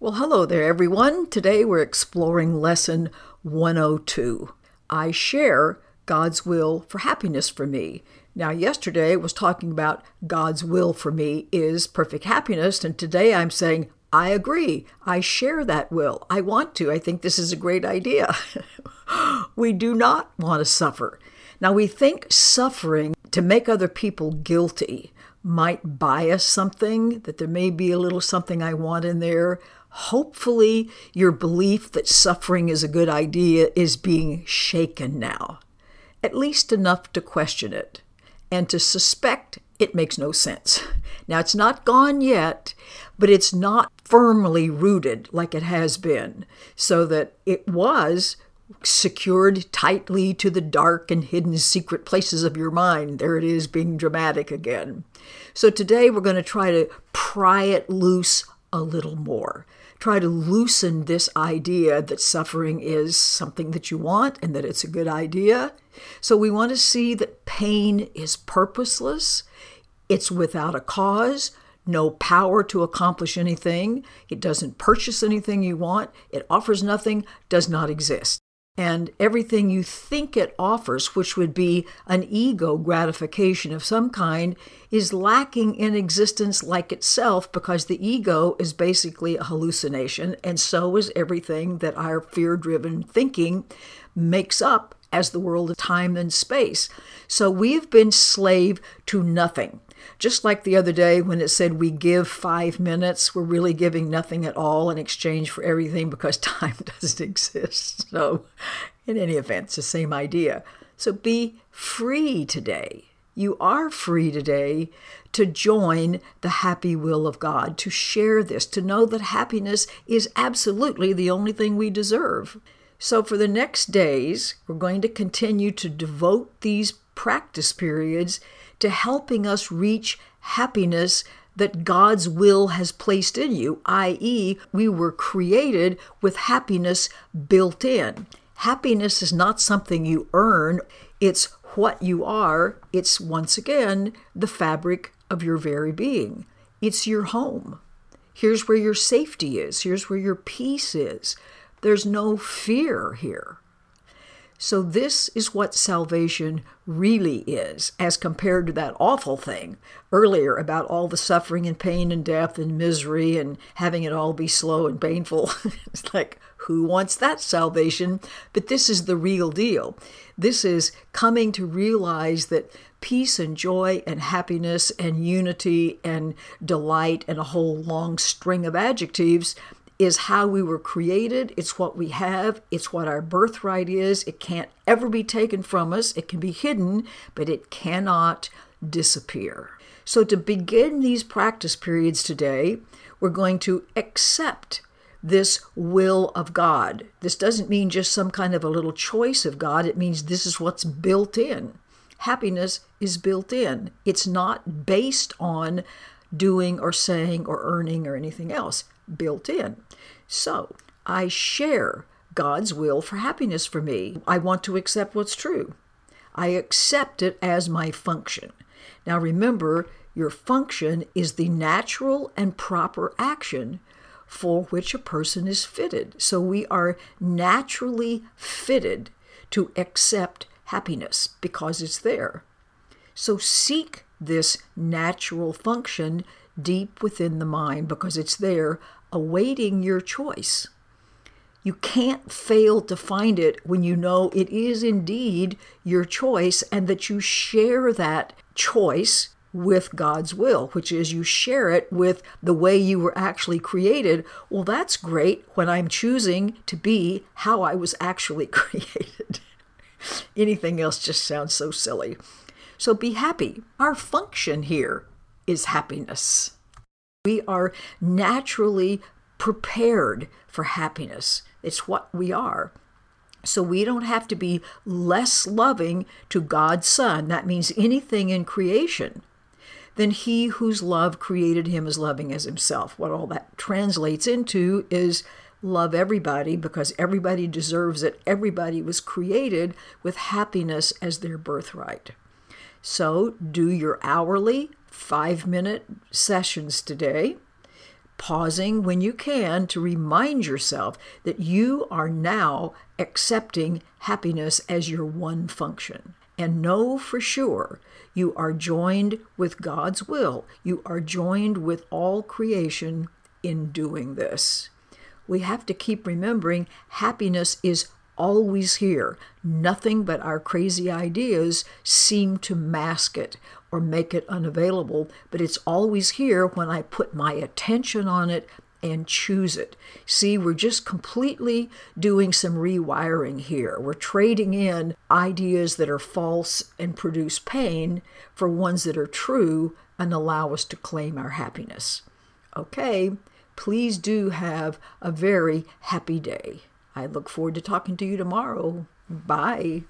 Well, hello there, everyone. Today we're exploring Lesson 102. I share God's will for happiness for me. Now, yesterday I was talking about God's will for me is perfect happiness, and today I'm saying, I agree. I share that will. I want to. I think this is a great idea. We do not want to suffer. Now, we think suffering to make other people guilty might bias something, that there may be a little something I want in there. Hopefully, your belief that suffering is a good idea is being shaken now, at least enough to question it and to suspect it makes no sense. Now, it's not gone yet, but it's not firmly rooted like it has been, so that it was secured tightly to the dark and hidden secret places of your mind. There it is, being dramatic again. So today we're going to try to pry it loose a little more. Try to loosen this idea that suffering is something that you want and that it's a good idea. So we want to see that pain is purposeless. It's without a cause, no power to accomplish anything. It doesn't purchase anything you want. It offers nothing, does not exist. And everything you think it offers, which would be an ego gratification of some kind, is lacking in existence like itself, because the ego is basically a hallucination, and so is everything that our fear-driven thinking makes up as the world of time and space. So we've been slave to nothing. Just like the other day when it said we give 5 minutes, we're really giving nothing at all in exchange for everything, because time doesn't exist. So in any event, it's the same idea. So be free today. You are free today to join the happy will of God, to share this, to know that happiness is absolutely the only thing we deserve. So for the next days, we're going to continue to devote these practice periods to helping us reach happiness that God's will has placed in you, i.e., we were created with happiness built in. Happiness is not something you earn. It's what you are. It's, once again, the fabric of your very being. It's your home. Here's where your safety is. Here's where your peace is. There's no fear here. So this is what salvation really is, as compared to that awful thing earlier about all the suffering and pain and death and misery and having it all be slow and painful. It's like, who wants that salvation? But this is the real deal. This is coming to realize that peace and joy and happiness and unity and delight and a whole long string of adjectives is how we were created. It's what we have. It's what our birthright is. It can't ever be taken from us. It can be hidden, but it cannot disappear. So to begin these practice periods today, we're going to accept this will of God. This doesn't mean just some kind of a little choice of God. It means this is what's built in. Happiness is built in. It's not based on doing or saying or earning or anything else. Built in. So I share God's will for happiness for me. I want to accept what's true. I accept it as my function. Now remember, your function is the natural and proper action for which a person is fitted. So we are naturally fitted to accept happiness because it's there. So seek this natural function deep within the mind, because it's there awaiting your choice. You can't fail to find it when you know it is indeed your choice, and that you share that choice with God's will, which is you share it with the way you were actually created. Well, that's great when I'm choosing to be how I was actually created. Anything else just sounds so silly. So be happy. Our function here is happiness. We are naturally prepared for happiness. It's what we are. So we don't have to be less loving to God's Son. That means anything in creation, than he whose love created him as loving as himself. What all that translates into is love everybody, because everybody deserves it. Everybody was created with happiness as their birthright. So do your hourly 5-minute sessions today. pausing when you can to remind yourself that you are now accepting happiness as your one function. And know for sure you are joined with God's will. You are joined with all creation in doing this. We have to keep remembering happiness is always here. Nothing but our crazy ideas seem to mask it or make it unavailable, but it's always here when I put my attention on it and choose it. See, we're just completely doing some rewiring here. We're trading in ideas that are false and produce pain for ones that are true and allow us to claim our happiness. Okay, please do have a very happy day. I look forward to talking to you tomorrow. Bye.